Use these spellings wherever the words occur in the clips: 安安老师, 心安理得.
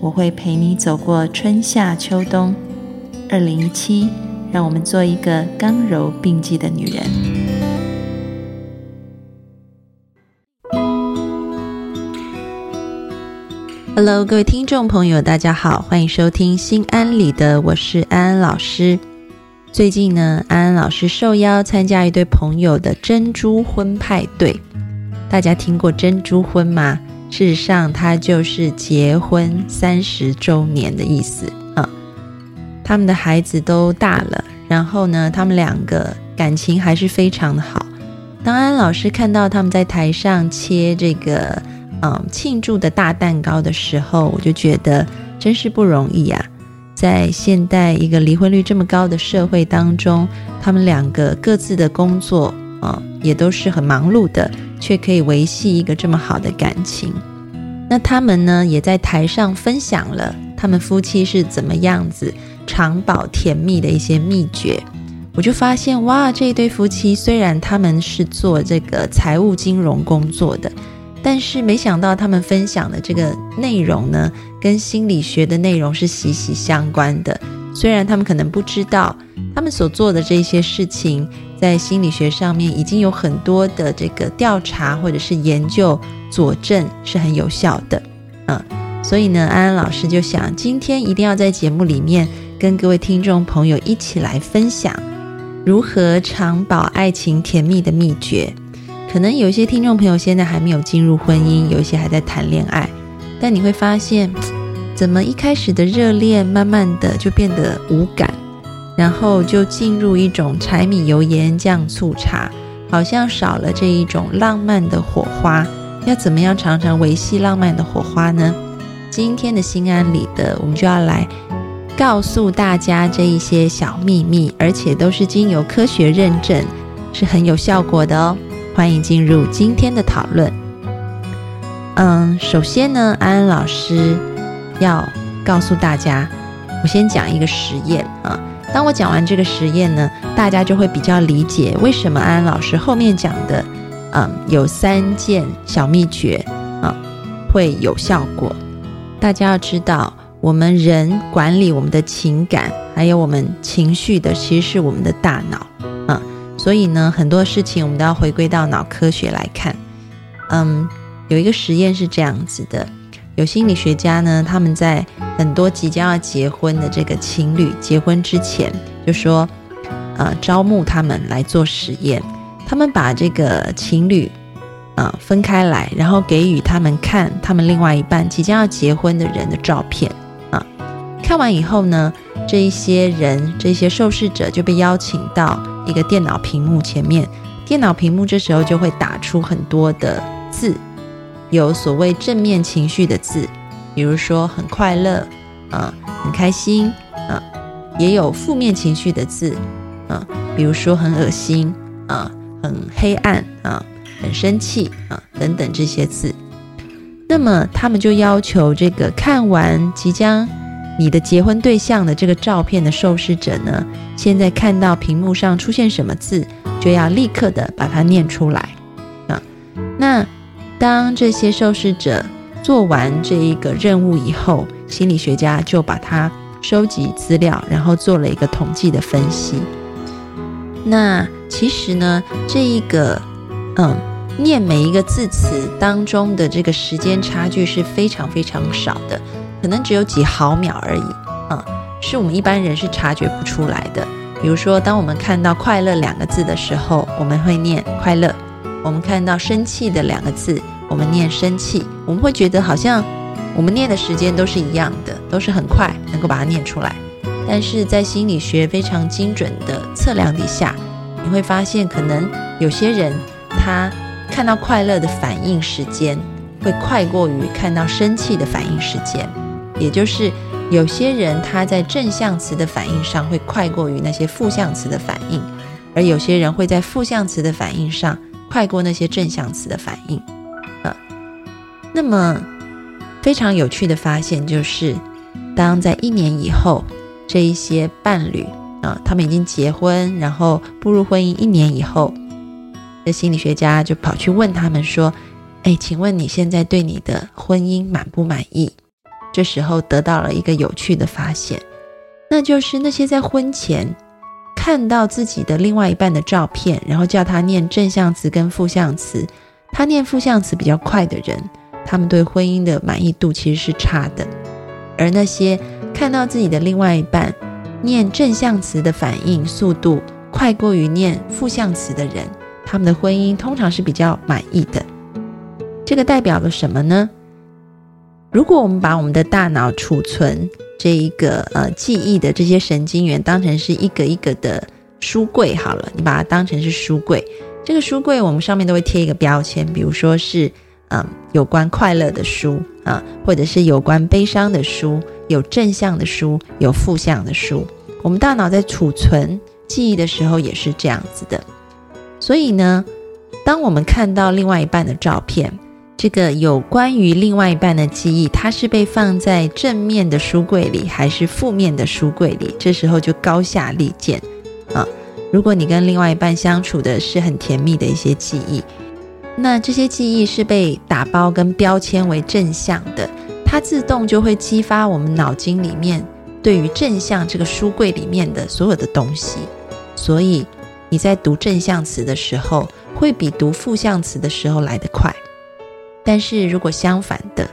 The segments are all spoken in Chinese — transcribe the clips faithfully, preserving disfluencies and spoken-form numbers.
我会陪你走过春夏秋冬。二零一七，让我们做一个刚柔并济的女人。Hello， 各位听众朋友，大家好，欢迎收听心安理得，我是安安老师。最近呢，安安老师受邀参加一对朋友的珍珠婚派对。大家听过珍珠婚吗？事实上，它就是结婚三十周年的意思啊、嗯。他们的孩子都大了，然后呢，他们两个感情还是非常的好。当安老师看到他们在台上切这个嗯庆祝的大蛋糕的时候，我就觉得真是不容易啊。在现代一个离婚率这么高的社会当中，他们两个各自的工作、嗯、也都是很忙碌的，却可以维系一个这么好的感情。那他们呢，也在台上分享了他们夫妻是怎么样子长保甜蜜的一些秘诀。我就发现，哇，这一对夫妻虽然他们是做这个财务金融工作的，但是没想到他们分享的这个内容呢，跟心理学的内容是息息相关的。虽然他们可能不知道，他们所做的这些事情在心理学上面已经有很多的这个调查或者是研究佐证是很有效的、嗯、所以呢，安安老师就想今天一定要在节目里面跟各位听众朋友一起来分享如何长保爱情甜蜜的秘诀。可能有一些听众朋友现在还没有进入婚姻，有一些还在谈恋爱，但你会发现怎么一开始的热恋慢慢的就变得无感，然后就进入一种柴米油盐酱醋茶，好像少了这一种浪漫的火花。要怎么样常常维系浪漫的火花呢？今天的心安理得，我们就要来告诉大家这一些小秘密，而且都是经由科学认证，是很有效果的哦。欢迎进入今天的讨论。嗯，首先呢，安安老师要告诉大家，我先讲一个实验啊。当我讲完这个实验呢，大家就会比较理解为什么安安老师后面讲的，嗯，有三件小秘诀啊会有效果。大家要知道，我们人管理我们的情感还有我们情绪的，其实是我们的大脑。所以呢，很多事情我们都要回归到脑科学来看。嗯，有一个实验是这样子的，有心理学家呢，他们在很多即将要结婚的这个情侣结婚之前，就说，呃，招募他们来做实验。他们把这个情侣，呃，分开来，然后给予他们看他们另外一半即将要结婚的人的照片。啊、呃，看完以后呢，这一些人，这些受试者就被邀请到一个电脑屏幕前面，电脑屏幕这时候就会打出很多的字，有所谓正面情绪的字，比如说很快乐、呃、很开心、呃、也有负面情绪的字、呃、比如说很恶心、呃、很黑暗、呃、很生气、呃、等等这些字。那么他们就要求这个看完即将你的结婚对象的这个照片的受试者呢，现在看到屏幕上出现什么字，就要立刻的把它念出来、啊、那当这些受试者做完这一个任务以后，心理学家就把它收集资料，然后做了一个统计的分析。那其实呢，这一个嗯念每一个字词当中的这个时间差距是非常非常少的，可能只有几毫秒而已、嗯、是我们一般人是察觉不出来的。比如说当我们看到快乐两个字的时候，我们会念快乐，我们看到生气的两个字，我们念生气，我们会觉得好像我们念的时间都是一样的，都是很快能够把它念出来。但是在心理学非常精准的测量底下，你会发现可能有些人他看到快乐的反应时间会快过于看到生气的反应时间，也就是有些人他在正向词的反应上会快过于那些负向词的反应，而有些人会在负向词的反应上快过那些正向词的反应、呃、那么非常有趣的发现就是当在一年以后这一些伴侣、呃、他们已经结婚然后步入婚姻一年以后，这心理学家就跑去问他们说，哎，请问你现在对你的婚姻满不满意？这时候得到了一个有趣的发现，那就是那些在婚前看到自己的另外一半的照片，然后叫他念正向词跟负向词，他念负向词比较快的人，他们对婚姻的满意度其实是差的。而那些看到自己的另外一半念正向词的反应速度快过于念负向词的人，他们的婚姻通常是比较满意的。这个代表了什么呢？如果我们把我们的大脑储存这一个呃记忆的这些神经元当成是一个一个的书柜好了，你把它当成是书柜，这个书柜我们上面都会贴一个标签，比如说是嗯、呃、有关快乐的书啊、呃，或者是有关悲伤的书，有正向的书，有负向的书。我们大脑在储存记忆的时候也是这样子的。所以呢，当我们看到另外一半的照片，这个有关于另外一半的记忆，它是被放在正面的书柜里还是负面的书柜里，这时候就高下立见、啊、如果你跟另外一半相处的是很甜蜜的一些记忆，那这些记忆是被打包跟标签为正向的，它自动就会激发我们脑筋里面对于正向这个书柜里面的所有的东西。所以你在读正向词的时候会比读负向词的时候来得快。但是如果相反的，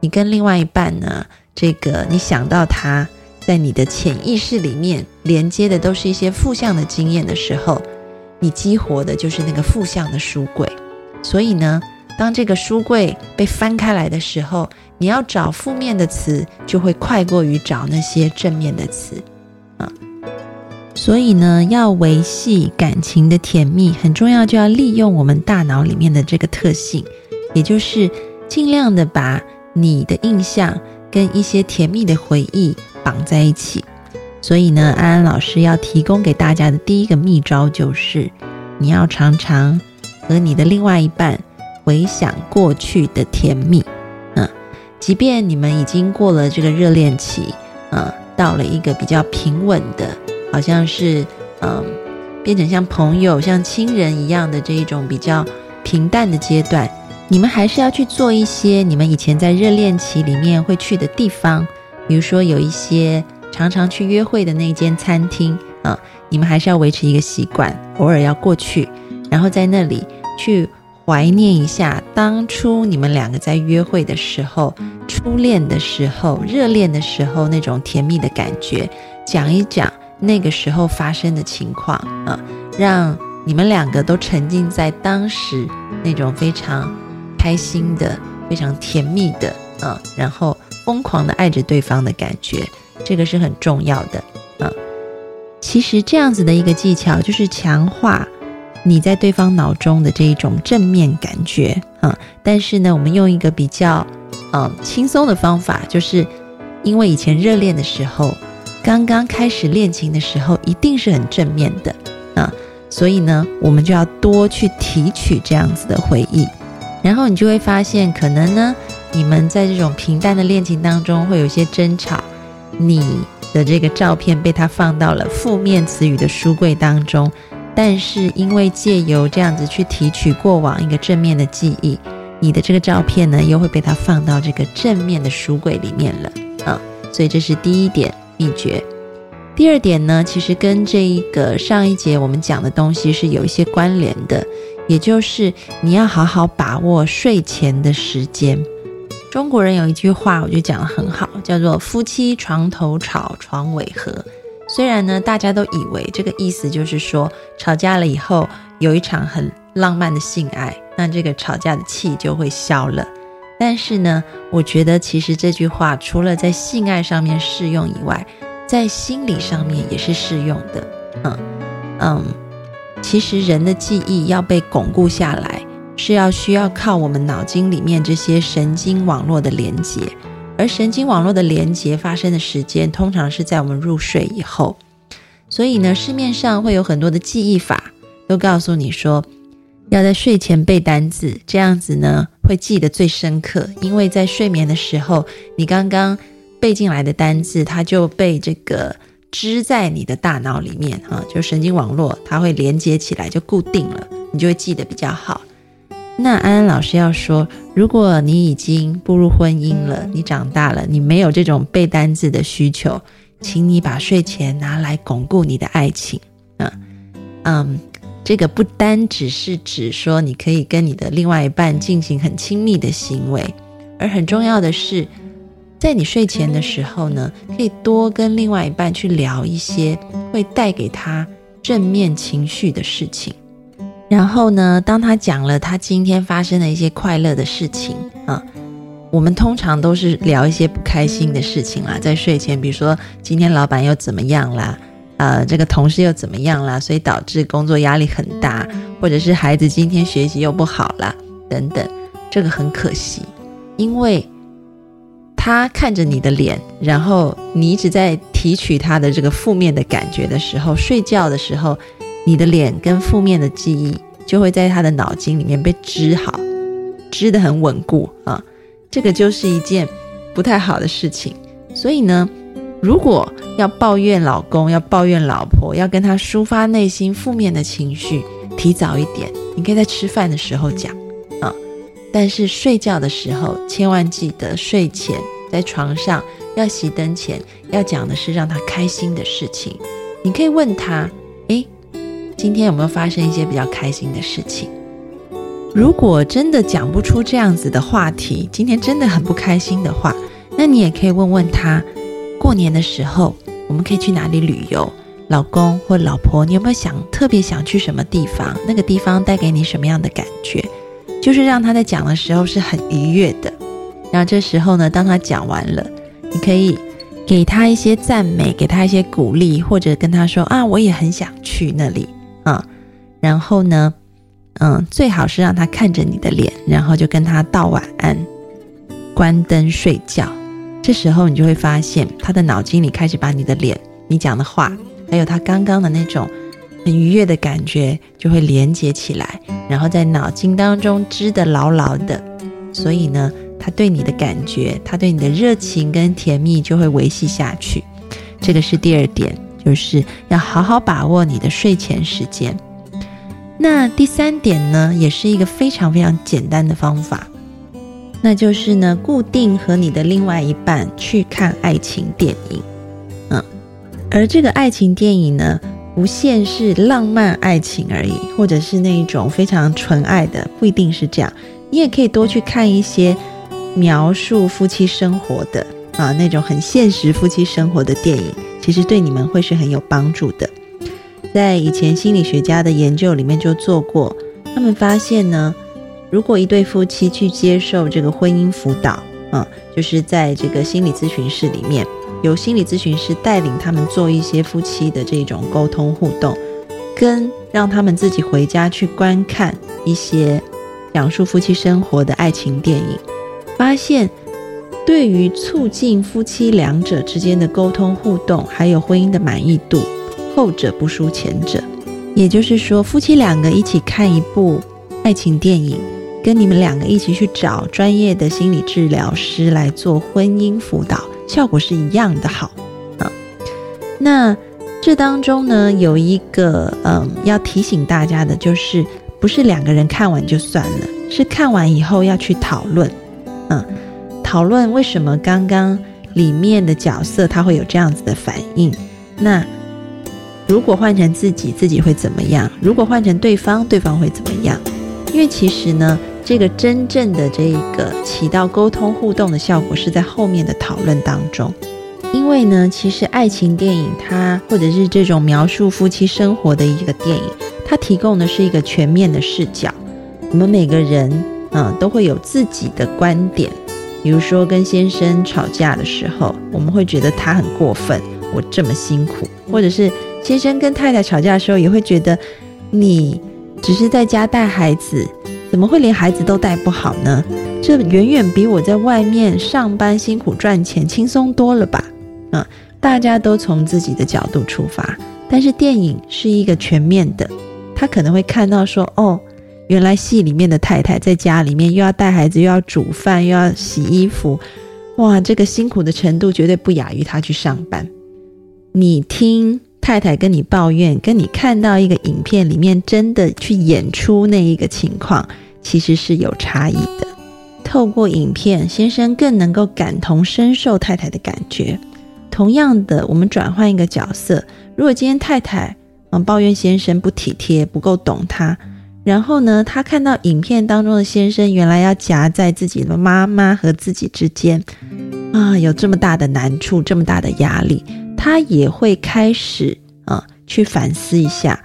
你跟另外一半呢，这个你想到他在你的潜意识里面连接的都是一些负向的经验的时候，你激活的就是那个负向的书柜。所以呢，当这个书柜被翻开来的时候，你要找负面的词就会快过于找那些正面的词、嗯、所以呢，要维系感情的甜蜜很重要，就要利用我们大脑里面的这个特性，也就是尽量的把你的印象跟一些甜蜜的回忆绑在一起。所以呢，安安老师要提供给大家的第一个秘招就是，你要常常和你的另外一半回想过去的甜蜜。嗯，即便你们已经过了这个热恋期，嗯，到了一个比较平稳的，好像是嗯，变成像朋友、像亲人一样的这一种比较平淡的阶段。你们还是要去做一些你们以前在热恋期里面会去的地方，比如说有一些常常去约会的那间餐厅、呃、你们还是要维持一个习惯，偶尔要过去，然后在那里去怀念一下当初你们两个在约会的时候、初恋的时候、热恋的时候那种甜蜜的感觉，讲一讲那个时候发生的情况、呃、让你们两个都沉浸在当时那种非常开心的、非常甜蜜的、嗯、然后疯狂的爱着对方的感觉，这个是很重要的、嗯、其实这样子的一个技巧就是强化你在对方脑中的这一种正面感觉、嗯、但是呢，我们用一个比较、嗯、轻松的方法，就是因为以前热恋的时候，刚刚开始恋情的时候一定是很正面的、嗯、所以呢，我们就要多去提取这样子的回忆，然后你就会发现，可能呢，你们在这种平淡的恋情当中会有一些争吵，你的这个照片被他放到了负面词语的书柜当中，但是因为借由这样子去提取过往一个正面的记忆，你的这个照片呢，又会被他放到这个正面的书柜里面了、嗯、所以这是第一点秘诀。第二点呢，其实跟这一个上一节我们讲的东西是有一些关联的，也就是你要好好把握睡前的时间。中国人有一句话我就讲得很好，叫做夫妻床头吵，床尾和。虽然呢，大家都以为这个意思就是说吵架了以后有一场很浪漫的性爱，那这个吵架的气就会消了，但是呢，我觉得其实这句话除了在性爱上面适用以外，在心理上面也是适用的。嗯嗯，其实人的记忆要被巩固下来，是要需要靠我们脑筋里面这些神经网络的连接，而神经网络的连结发生的时间通常是在我们入睡以后。所以呢，市面上会有很多的记忆法都告诉你说要在睡前背单字，这样子呢会记得最深刻，因为在睡眠的时候你刚刚背进来的单字它就被这个织在你的大脑里面、啊、就神经网络它会连接起来就固定了，你就会记得比较好。那安安老师要说，如果你已经步入婚姻了，你长大了，你没有这种背单字的需求，请你把睡前拿来巩固你的爱情。嗯嗯，这个不单只是指说你可以跟你的另外一半进行很亲密的行为，而很重要的是在你睡前的时候呢，可以多跟另外一半去聊一些会带给他正面情绪的事情。然后呢，当他讲了他今天发生的一些快乐的事情啊，我们通常都是聊一些不开心的事情啦，在睡前，比如说今天老板又怎么样啦，呃，这个同事又怎么样啦，所以导致工作压力很大，或者是孩子今天学习又不好啦，等等，这个很可惜，因为他看着你的脸，然后你一直在提取他的这个负面的感觉的时候，睡觉的时候你的脸跟负面的记忆就会在他的脑筋里面被织好，织得很稳固啊，这个就是一件不太好的事情。所以呢，如果要抱怨老公，要抱怨老婆，要跟他抒发内心负面的情绪，提早一点，你可以在吃饭的时候讲啊，但是睡觉的时候千万记得，睡前在床上要熄灯前要讲的是让他开心的事情。你可以问他，诶，今天有没有发生一些比较开心的事情？如果真的讲不出这样子的话题，今天真的很不开心的话，那你也可以问问他，过年的时候我们可以去哪里旅游？老公或老婆，你有没有想特别想去什么地方？那个地方带给你什么样的感觉？就是让他在讲的时候是很愉悦的。然后这时候呢，当他讲完了，你可以给他一些赞美，给他一些鼓励，或者跟他说啊，我也很想去那里。嗯，然后呢，嗯，最好是让他看着你的脸，然后就跟他道晚安，关灯睡觉。这时候你就会发现，他的脑筋里开始把你的脸、你讲的话，还有他刚刚的那种很愉悦的感觉，就会连接起来，然后在脑筋当中织得牢牢的。所以呢，他对你的感觉，他对你的热情跟甜蜜就会维系下去。这个是第二点，就是要好好把握你的睡前时间。那第三点呢，也是一个非常非常简单的方法，那就是呢，固定和你的另外一半去看爱情电影。嗯，而这个爱情电影呢，不限是浪漫爱情而已，或者是那一种非常纯爱的，不一定是这样。你也可以多去看一些描述夫妻生活的啊，那种很现实夫妻生活的电影，其实对你们会是很有帮助的。在以前心理学家的研究里面就做过，他们发现呢，如果一对夫妻去接受这个婚姻辅导、嗯、就是在这个心理咨询室里面，由心理咨询师带领他们做一些夫妻的这种沟通互动，跟让他们自己回家去观看一些讲述夫妻生活的爱情电影，发现对于促进夫妻两者之间的沟通互动，还有婚姻的满意度，后者不输前者。也就是说，夫妻两个一起看一部爱情电影，跟你们两个一起去找专业的心理治疗师来做婚姻辅导，效果是一样的好、嗯、那这当中呢，有一个嗯要提醒大家的，就是不是两个人看完就算了，是看完以后要去讨论。嗯，讨论为什么刚刚里面的角色他会有这样子的反应，那如果换成自己，自己会怎么样？如果换成对方，对方会怎么样？因为其实呢，这个真正的这个起到沟通互动的效果是在后面的讨论当中。因为呢，其实爱情电影它，或者是这种描述夫妻生活的一个电影，它提供的是一个全面的视角，我们每个人嗯都会有自己的观点。比如说跟先生吵架的时候，我们会觉得他很过分，我这么辛苦，或者是先生跟太太吵架的时候，也会觉得你只是在家带孩子，怎么会连孩子都带不好呢？这远远比我在外面上班辛苦赚钱轻松多了吧。嗯，大家都从自己的角度出发，但是电影是一个全面的，他可能会看到说，哦，原来戏里面的太太在家里面又要带孩子，又要煮饭，又要洗衣服，哇，这个辛苦的程度绝对不亚于他去上班。你听太太跟你抱怨，跟你看到一个影片里面真的去演出那一个情况，其实是有差异的。透过影片，先生更能够感同身受太太的感觉。同样的，我们转换一个角色，如果今天太太、嗯、抱怨先生不体贴，不够懂他，然后呢，他看到影片当中的先生原来要夹在自己的妈妈和自己之间啊，有这么大的难处，这么大的压力，他也会开始、呃、去反思一下，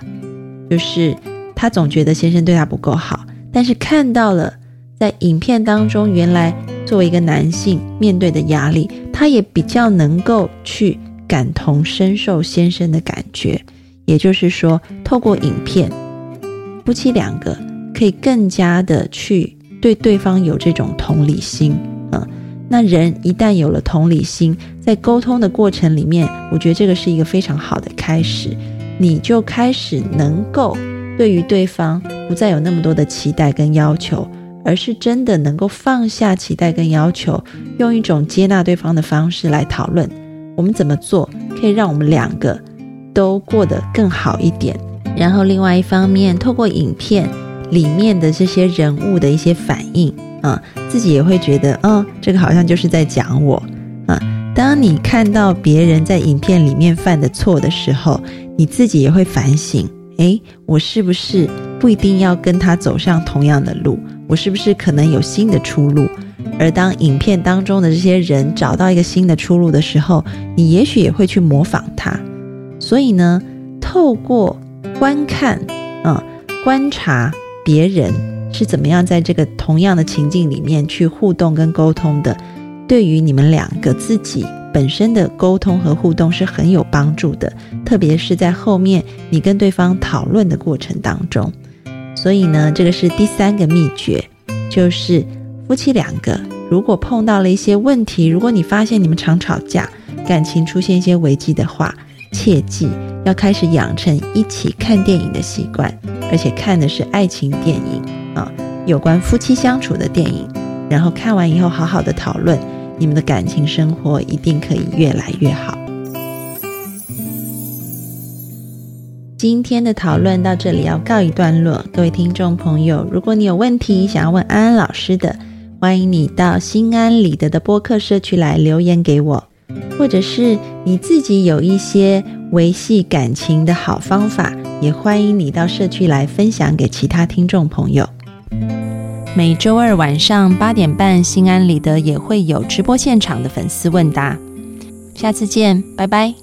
就是他总觉得先生对他不够好，但是看到了在影片当中原来作为一个男性面对的压力，他也比较能够去感同身受先生的感觉。也就是说，透过影片，夫妻两个可以更加的去对对方有这种同理心、呃那人一旦有了同理心，在沟通的过程里面，我觉得这个是一个非常好的开始，你就开始能够对于对方不再有那么多的期待跟要求，而是真的能够放下期待跟要求，用一种接纳对方的方式来讨论，我们怎么做可以让我们两个都过得更好一点。然后另外一方面，透过影片里面的这些人物的一些反应，嗯、自己也会觉得、嗯、这个好像就是在讲我、嗯、当你看到别人在影片里面犯的错的时候，你自己也会反省，诶，我是不是不一定要跟他走上同样的路，我是不是可能有新的出路。而当影片当中的这些人找到一个新的出路的时候，你也许也会去模仿他。所以呢，透过观看、嗯、观察别人是怎么样在这个同样的情境里面去互动跟沟通的，对于你们两个自己本身的沟通和互动是很有帮助的，特别是在后面你跟对方讨论的过程当中。所以呢，这个是第三个秘诀，就是夫妻两个如果碰到了一些问题，如果你发现你们常吵架，感情出现一些危机的话，切记要开始养成一起看电影的习惯，而且看的是爱情电影啊、有关夫妻相处的电影，然后看完以后好好的讨论，你们的感情生活一定可以越来越好。今天的讨论到这里要告一段落，各位听众朋友，如果你有问题想要问安安老师的，欢迎你到心安理得的播客社区来留言给我，或者是你自己有一些维系感情的好方法，也欢迎你到社区来分享给其他听众朋友。每周二晚上八点半，心安理得也会有直播现场的粉丝问答。下次见，拜拜。